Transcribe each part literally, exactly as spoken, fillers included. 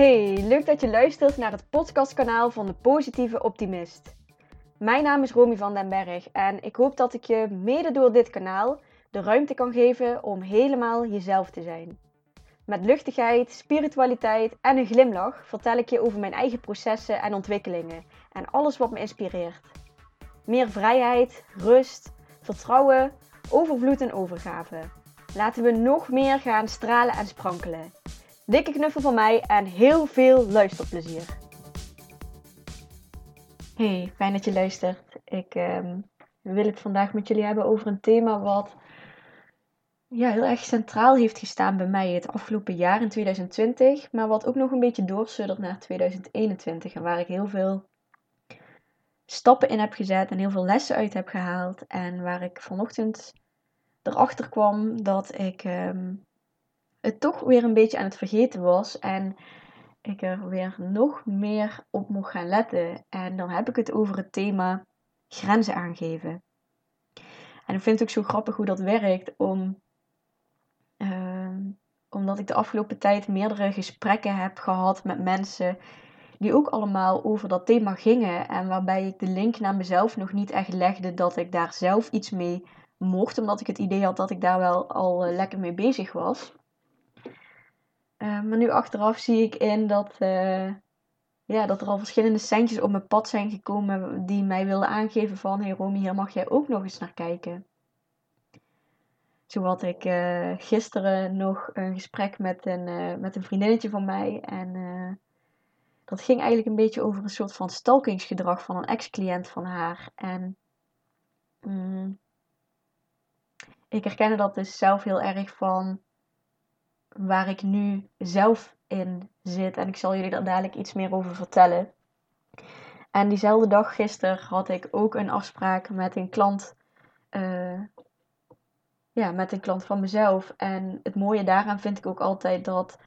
Hey, leuk dat je luistert naar het podcastkanaal van De Positieve Optimist. Mijn naam is Romy van den Berg en ik hoop dat ik je mede door dit kanaal de ruimte kan geven om helemaal jezelf te zijn. Met luchtigheid, spiritualiteit en een glimlach vertel ik je over mijn eigen processen en ontwikkelingen en alles wat me inspireert. Meer vrijheid, rust, vertrouwen, overvloed en overgave. Laten we nog meer gaan stralen en sprankelen. Dikke knuffel van mij en heel veel luisterplezier. Hey, fijn dat je luistert. Ik um, wil het vandaag met jullie hebben over een thema wat ja, heel erg centraal heeft gestaan bij mij het afgelopen jaar in twintig twintig. Maar wat ook nog een beetje doorsuddert naar twintig eenentwintig. En waar ik heel veel stappen in heb gezet en heel veel lessen uit heb gehaald. En waar ik vanochtend erachter kwam dat ik... Um, het toch weer een beetje aan het vergeten was en ik er weer nog meer op mocht gaan letten. En dan heb ik het over het thema grenzen aangeven. En ik vind het ook zo grappig hoe dat werkt, om, uh, omdat ik de afgelopen tijd meerdere gesprekken heb gehad met mensen die ook allemaal over dat thema gingen en waarbij ik de link naar mezelf nog niet echt legde dat ik daar zelf iets mee mocht, omdat ik het idee had dat ik daar wel al lekker mee bezig was. Uh, maar nu achteraf zie ik in dat, uh, ja, dat er al verschillende seintjes op mijn pad zijn gekomen die mij wilden aangeven van... Hey Romy, hier mag jij ook nog eens naar kijken. Zo had ik uh, gisteren nog een gesprek met een, uh, met een vriendinnetje van mij. En uh, dat ging eigenlijk een beetje over een soort van stalkingsgedrag van een ex-cliënt van haar. En mm, ik herkende dat dus zelf heel erg van... waar ik nu zelf in zit. En ik zal jullie daar dadelijk iets meer over vertellen. En diezelfde dag gisteren had ik ook een afspraak met een klant. Uh, ja, met een klant van mezelf. En het mooie daaraan vind ik ook altijd dat...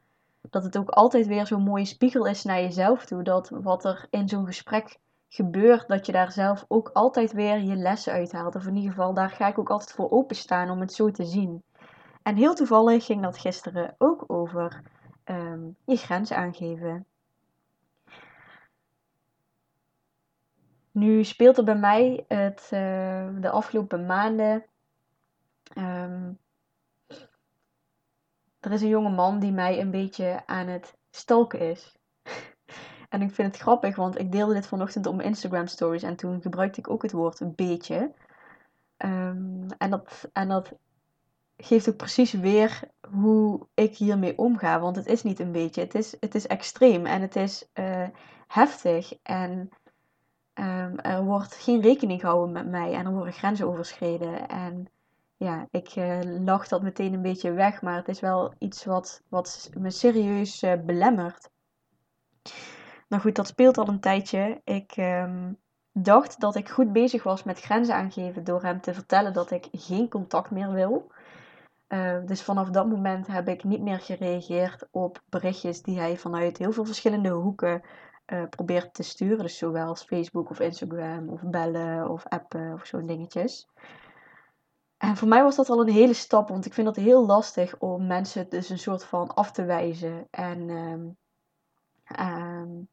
dat het ook altijd weer zo'n mooie spiegel is naar jezelf toe. Dat wat er in zo'n gesprek gebeurt, dat je daar zelf ook altijd weer je lessen uithaalt. Of in ieder geval, daar ga ik ook altijd voor openstaan om het zo te zien. En heel toevallig ging dat gisteren ook over um, je grens aangeven. Nu speelt er bij mij het, uh, de afgelopen maanden... Um, er is een jonge man die mij een beetje aan het stalken is. En ik vind het grappig, want ik deelde dit vanochtend op mijn Instagram stories. En toen gebruikte ik ook het woord een beetje. Um, en dat... En dat geeft ook precies weer hoe ik hiermee omga. Want het is niet een beetje. Het is, het is extreem. En het is uh, heftig. En um, er wordt geen rekening gehouden met mij. En er worden grenzen overschreden. En ja, ik uh, lach dat meteen een beetje weg. Maar het is wel iets wat, wat me serieus uh, belemmert. Nou goed, dat speelt al een tijdje. Ik um, dacht dat ik goed bezig was met grenzen aangeven. Door hem te vertellen dat ik geen contact meer wil. Uh, dus vanaf dat moment heb ik niet meer gereageerd op berichtjes die hij vanuit heel veel verschillende hoeken uh, probeert te sturen. Dus zowel als Facebook of Instagram of bellen of appen of zo'n dingetjes. En voor mij was dat al een hele stap, want ik vind het heel lastig om mensen dus een soort van af te wijzen. En um, um,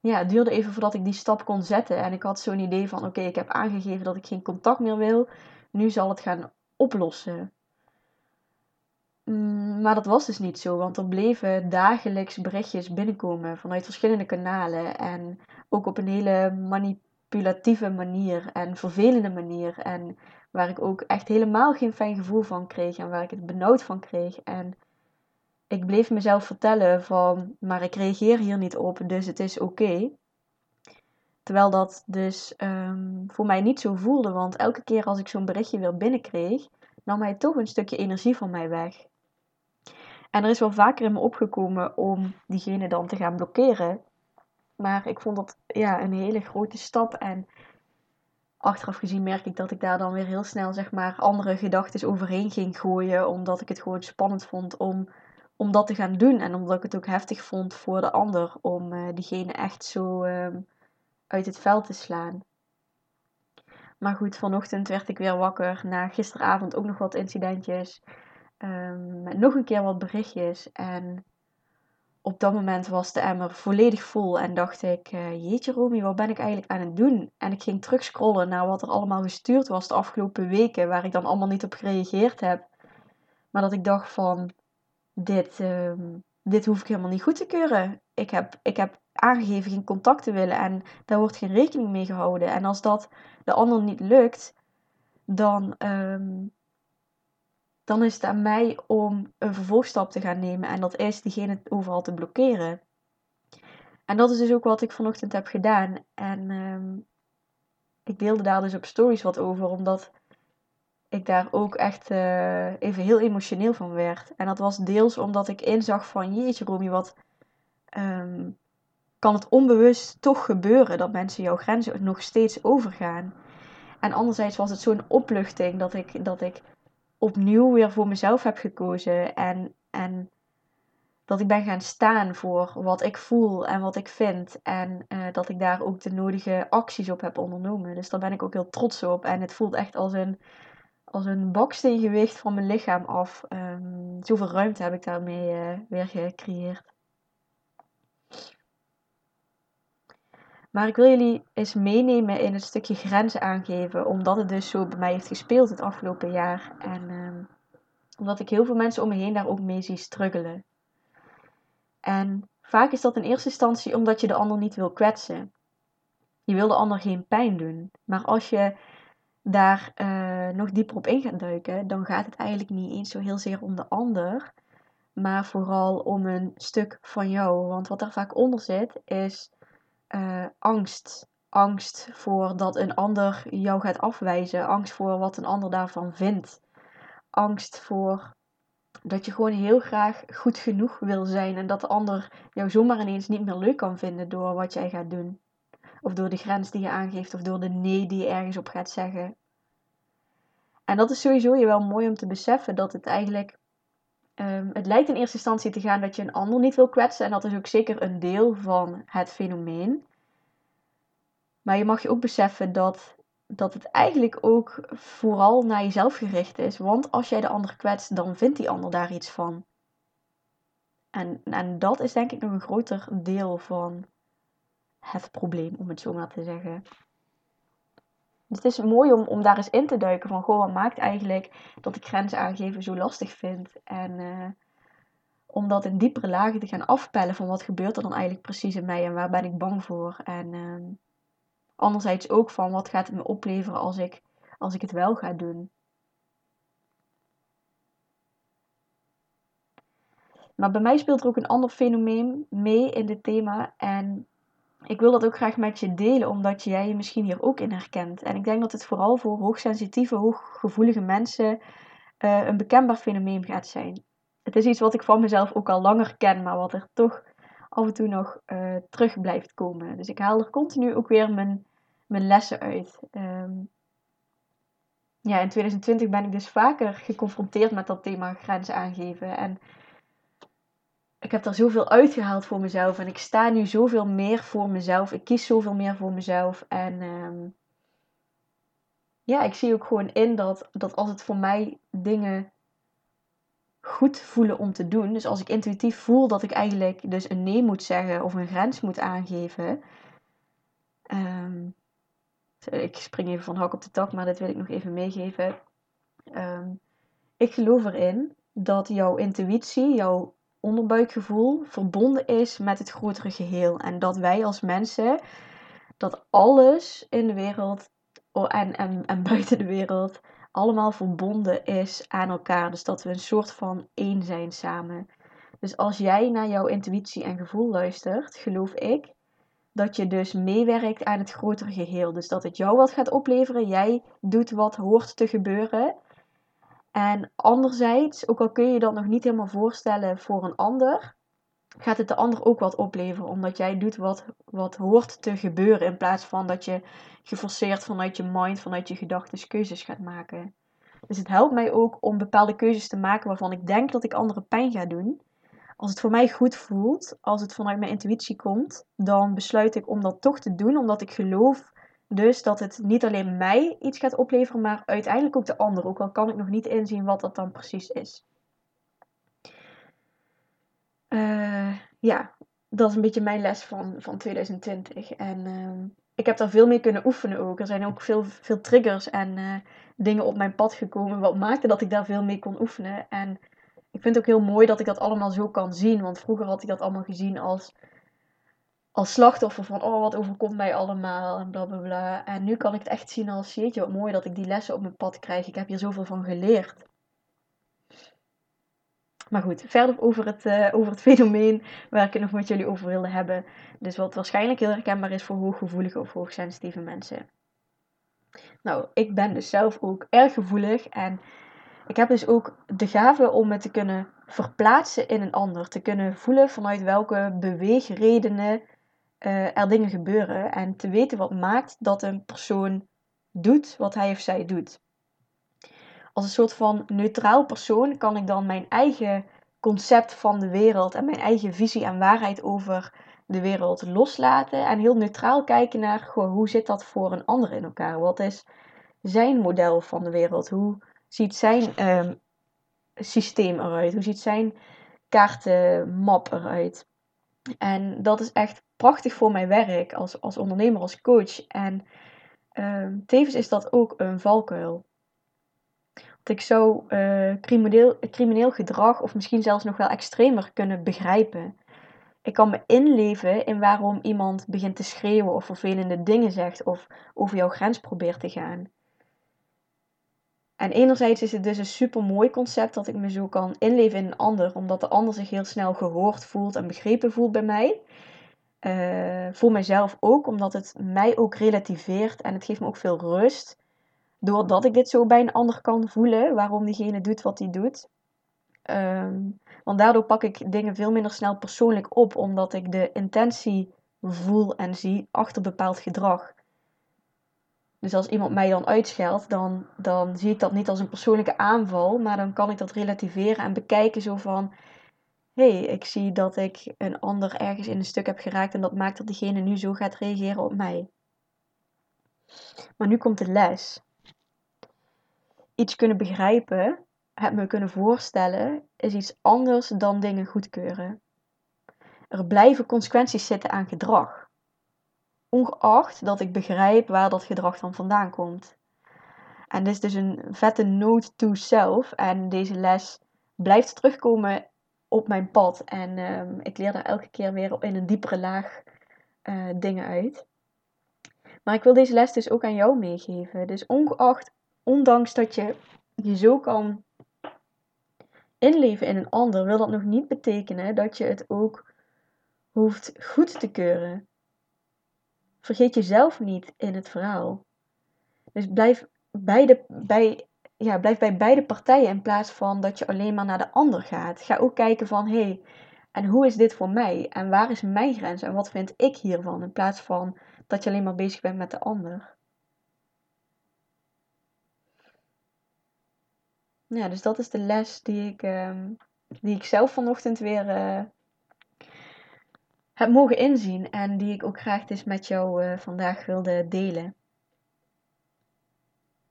ja, het duurde even voordat ik die stap kon zetten. En ik had zo'n idee van, oké, okay, ik heb aangegeven dat ik geen contact meer wil. Nu zal het gaan oplossen. Maar dat was dus niet zo, want er bleven dagelijks berichtjes binnenkomen vanuit verschillende kanalen en ook op een hele manipulatieve manier en vervelende manier en waar ik ook echt helemaal geen fijn gevoel van kreeg en waar ik het benauwd van kreeg. En ik bleef mezelf vertellen van, maar ik reageer hier niet op, dus het is oké. Okay. Terwijl dat dus um, voor mij niet zo voelde. Want elke keer als ik zo'n berichtje weer binnenkreeg, nam hij toch een stukje energie van mij weg. En er is wel vaker in me opgekomen om diegene dan te gaan blokkeren. Maar ik vond dat ja, een hele grote stap. En achteraf gezien merk ik dat ik daar dan weer heel snel zeg maar, andere gedachten overheen ging gooien. Omdat ik het gewoon spannend vond om, om dat te gaan doen. En omdat ik het ook heftig vond voor de ander. Om uh, diegene echt zo... Um, uit het veld te slaan. Maar goed, vanochtend werd ik weer wakker. Na gisteravond ook nog wat incidentjes. Um, nog een keer wat berichtjes. En op dat moment was de emmer volledig vol en dacht ik, uh, jeetje Romy, wat ben ik eigenlijk aan het doen? En ik ging terugscrollen naar wat er allemaal gestuurd was de afgelopen weken, waar ik dan allemaal niet op gereageerd heb. Maar dat ik dacht van, dit, uh, dit hoef ik helemaal niet goed te keuren. Ik heb, ik heb aangegeven geen contact te willen en daar wordt geen rekening mee gehouden. En als dat de ander niet lukt, dan... Um, Dan is het aan mij om een vervolgstap te gaan nemen. En dat is diegene overal te blokkeren. En dat is dus ook wat ik vanochtend heb gedaan. En um, ik deelde daar dus op stories wat over. Omdat ik daar ook echt uh, even heel emotioneel van werd. En dat was deels omdat ik inzag van... Jeetje Romy, wat um, kan het onbewust toch gebeuren... dat mensen jouw grenzen nog steeds overgaan. En anderzijds was het zo'n opluchting dat ik... Dat ik opnieuw weer voor mezelf heb gekozen. En, en dat ik ben gaan staan voor wat ik voel en wat ik vind. En uh, dat ik daar ook de nodige acties op heb ondernomen. Dus daar ben ik ook heel trots op. En het voelt echt als een, als een baksteengewicht van mijn lichaam af. Um, zoveel ruimte heb ik daarmee uh, weer gecreëerd. Maar ik wil jullie eens meenemen in het stukje grenzen aangeven. Omdat het dus zo bij mij heeft gespeeld het afgelopen jaar. En um, omdat ik heel veel mensen om me heen daar ook mee zie struggelen. En vaak is dat in eerste instantie omdat je de ander niet wil kwetsen. Je wil de ander geen pijn doen. Maar als je daar uh, nog dieper op in gaat duiken, dan gaat het eigenlijk niet eens zo heel zeer om de ander. Maar vooral om een stuk van jou. Want wat daar vaak onder zit is... Uh, angst. Angst voor dat een ander jou gaat afwijzen. Angst voor wat een ander daarvan vindt. Angst voor dat je gewoon heel graag goed genoeg wil zijn. En dat de ander jou zomaar ineens niet meer leuk kan vinden door wat jij gaat doen. Of door de grens die je aangeeft. Of door de nee die je ergens op gaat zeggen. En dat is sowieso je wel mooi om te beseffen. Dat het eigenlijk... Um, het lijkt in eerste instantie te gaan dat je een ander niet wil kwetsen. En dat is ook zeker een deel van het fenomeen. Maar je mag je ook beseffen dat, dat het eigenlijk ook vooral naar jezelf gericht is. Want als jij de ander kwetst, dan vindt die ander daar iets van. En, en dat is denk ik nog een groter deel van het probleem, om het zo maar te zeggen. Dus het is mooi om, om daar eens in te duiken van, goh, wat maakt eigenlijk dat ik grenzen aangeven zo lastig vind? En uh, om dat in diepere lagen te gaan afpellen van, wat gebeurt er dan eigenlijk precies in mij en waar ben ik bang voor? En uh, anderzijds ook van, wat gaat het me opleveren als ik, als ik het wel ga doen? Maar bij mij speelt er ook een ander fenomeen mee in dit thema en... Ik wil dat ook graag met je delen, omdat jij je misschien hier ook in herkent. En ik denk dat het vooral voor hoogsensitieve, hooggevoelige mensen uh, een bekendbaar fenomeen gaat zijn. Het is iets wat ik van mezelf ook al langer ken, maar wat er toch af en toe nog uh, terug blijft komen. Dus ik haal er continu ook weer mijn, mijn lessen uit. Um, ja, in twintig twintig ben ik dus vaker geconfronteerd met dat thema grenzen aangeven en... Ik heb daar zoveel uitgehaald voor mezelf. En ik sta nu zoveel meer voor mezelf. Ik kies zoveel meer voor mezelf. En um, ja, ik zie ook gewoon in dat, dat als het voor mij dingen goed voelen om te doen. Dus als ik intuïtief voel dat ik eigenlijk dus een nee moet zeggen. Of een grens moet aangeven. Um, ik spring even van hak op de tak. Maar dit wil ik nog even meegeven. Um, ik geloof erin dat jouw intuïtie, jouw onderbuikgevoel verbonden is met het grotere geheel. En dat wij als mensen, dat alles in de wereld en, en, en buiten de wereld allemaal verbonden is aan elkaar. Dus dat we een soort van één zijn samen. Dus als jij naar jouw intuïtie en gevoel luistert, geloof ik dat je dus meewerkt aan het grotere geheel. Dus dat het jou wat gaat opleveren, jij doet wat hoort te gebeuren. En anderzijds, ook al kun je dat nog niet helemaal voorstellen voor een ander, gaat het de ander ook wat opleveren. Omdat jij doet wat, wat hoort te gebeuren. In plaats van dat je geforceerd vanuit je mind, vanuit je gedachten keuzes gaat maken. Dus het helpt mij ook om bepaalde keuzes te maken waarvan ik denk dat ik anderen pijn ga doen. Als het voor mij goed voelt, als het vanuit mijn intuïtie komt, dan besluit ik om dat toch te doen. Omdat ik geloof... Dus dat het niet alleen mij iets gaat opleveren, maar uiteindelijk ook de ander. Ook al kan ik nog niet inzien wat dat dan precies is. Uh, ja, dat is een beetje mijn les van, van twintig twintig. En uh, ik heb daar veel meer kunnen oefenen ook. Er zijn ook veel, veel triggers en uh, dingen op mijn pad gekomen. Wat maakte dat ik daar veel mee kon oefenen. En ik vind het ook heel mooi dat ik dat allemaal zo kan zien. Want vroeger had ik dat allemaal gezien als... als slachtoffer van, oh, wat overkomt mij allemaal en blablabla. Bla, bla. En nu kan ik het echt zien als, jeetje, wat mooi dat ik die lessen op mijn pad krijg. Ik heb hier zoveel van geleerd. Maar goed, verder over het, uh, over het fenomeen waar ik het nog met jullie over wilde hebben. Dus wat waarschijnlijk heel herkenbaar is voor hooggevoelige of hoogsensitieve mensen. Nou, ik ben dus zelf ook erg gevoelig. En ik heb dus ook de gave om me te kunnen verplaatsen in een ander. Te kunnen voelen vanuit welke beweegredenen... Uh, er dingen gebeuren en te weten wat maakt dat een persoon doet wat hij of zij doet. Als een soort van neutraal persoon kan ik dan mijn eigen concept van de wereld en mijn eigen visie en waarheid over de wereld loslaten en heel neutraal kijken naar goh, hoe zit dat voor een ander in elkaar? Wat is zijn model van de wereld? Hoe ziet zijn uh, systeem eruit? Hoe ziet zijn kaartenmap eruit? En dat is echt prachtig voor mijn werk als, als ondernemer, als coach. En uh, tevens is dat ook een valkuil. Want ik zou uh, crimineel, crimineel gedrag of misschien zelfs nog wel extremer kunnen begrijpen. Ik kan me inleven in waarom iemand begint te schreeuwen of vervelende dingen zegt of over jouw grens probeert te gaan. En enerzijds is het dus een supermooi concept dat ik me zo kan inleven in een ander. Omdat de ander zich heel snel gehoord voelt en begrepen voelt bij mij. Uh, voor mijzelf ook, omdat het mij ook relativeert. En het geeft me ook veel rust. Doordat ik dit zo bij een ander kan voelen. Waarom diegene doet wat hij doet. Um, want daardoor pak ik dingen veel minder snel persoonlijk op. Omdat ik de intentie voel en zie achter bepaald gedrag. Dus als iemand mij dan uitscheldt, dan, dan zie ik dat niet als een persoonlijke aanval. Maar dan kan ik dat relativeren en bekijken zo van... Hé, hey, ik zie dat ik een ander ergens in een stuk heb geraakt. En dat maakt dat diegene nu zo gaat reageren op mij. Maar nu komt de les. Iets kunnen begrijpen, het me kunnen voorstellen, is iets anders dan dingen goedkeuren. Er blijven consequenties zitten aan gedrag. Ongeacht dat ik begrijp waar dat gedrag dan vandaan komt. En dit is dus een vette note to self. En deze les blijft terugkomen op mijn pad. En um, ik leer daar elke keer weer in een diepere laag uh, dingen uit. Maar ik wil deze les dus ook aan jou meegeven. Dus ongeacht, ondanks dat je je zo kan inleven in een ander, wil dat nog niet betekenen dat je het ook hoeft goed te keuren. Vergeet jezelf niet in het verhaal. Dus blijf bij, de, bij, ja, blijf bij beide partijen in plaats van dat je alleen maar naar de ander gaat. Ga ook kijken van, hé, hey, en hoe is dit voor mij? En waar is mijn grens? En wat vind ik hiervan? In plaats van dat je alleen maar bezig bent met de ander. Ja, dus dat is de les die ik, uh, die ik zelf vanochtend weer... Uh, heb mogen inzien en die ik ook graag dus met jou uh, vandaag wilde delen.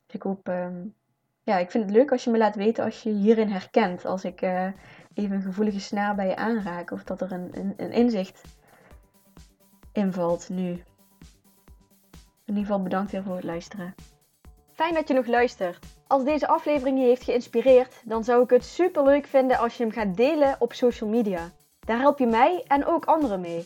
Ik hoop, um, ja, ik vind het leuk als je me laat weten als je hierin herkent. Als ik uh, even een gevoelige snaar bij je aanraak of dat er een, een, een inzicht invalt nu. In ieder geval bedankt weer voor het luisteren. Fijn dat je nog luistert. Als deze aflevering je heeft geïnspireerd, dan zou ik het super leuk vinden als je hem gaat delen op social media. Daar help je mij en ook anderen mee.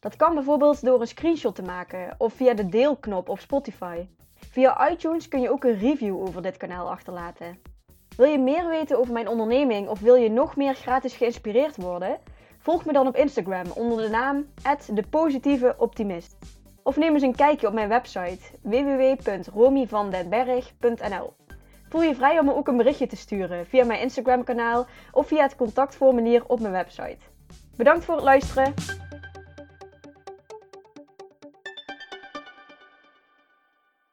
Dat kan bijvoorbeeld door een screenshot te maken of via de deelknop op Spotify. Via iTunes kun je ook een review over dit kanaal achterlaten. Wil je meer weten over mijn onderneming of wil je nog meer gratis geïnspireerd worden? Volg me dan op Instagram onder de naam De Positieve Optimist. Of neem eens een kijkje op mijn website w w w punt romy van den berg punt n l. Voel je vrij om me ook een berichtje te sturen via mijn Instagram kanaal of via het contactformulier op mijn website. Bedankt voor het luisteren!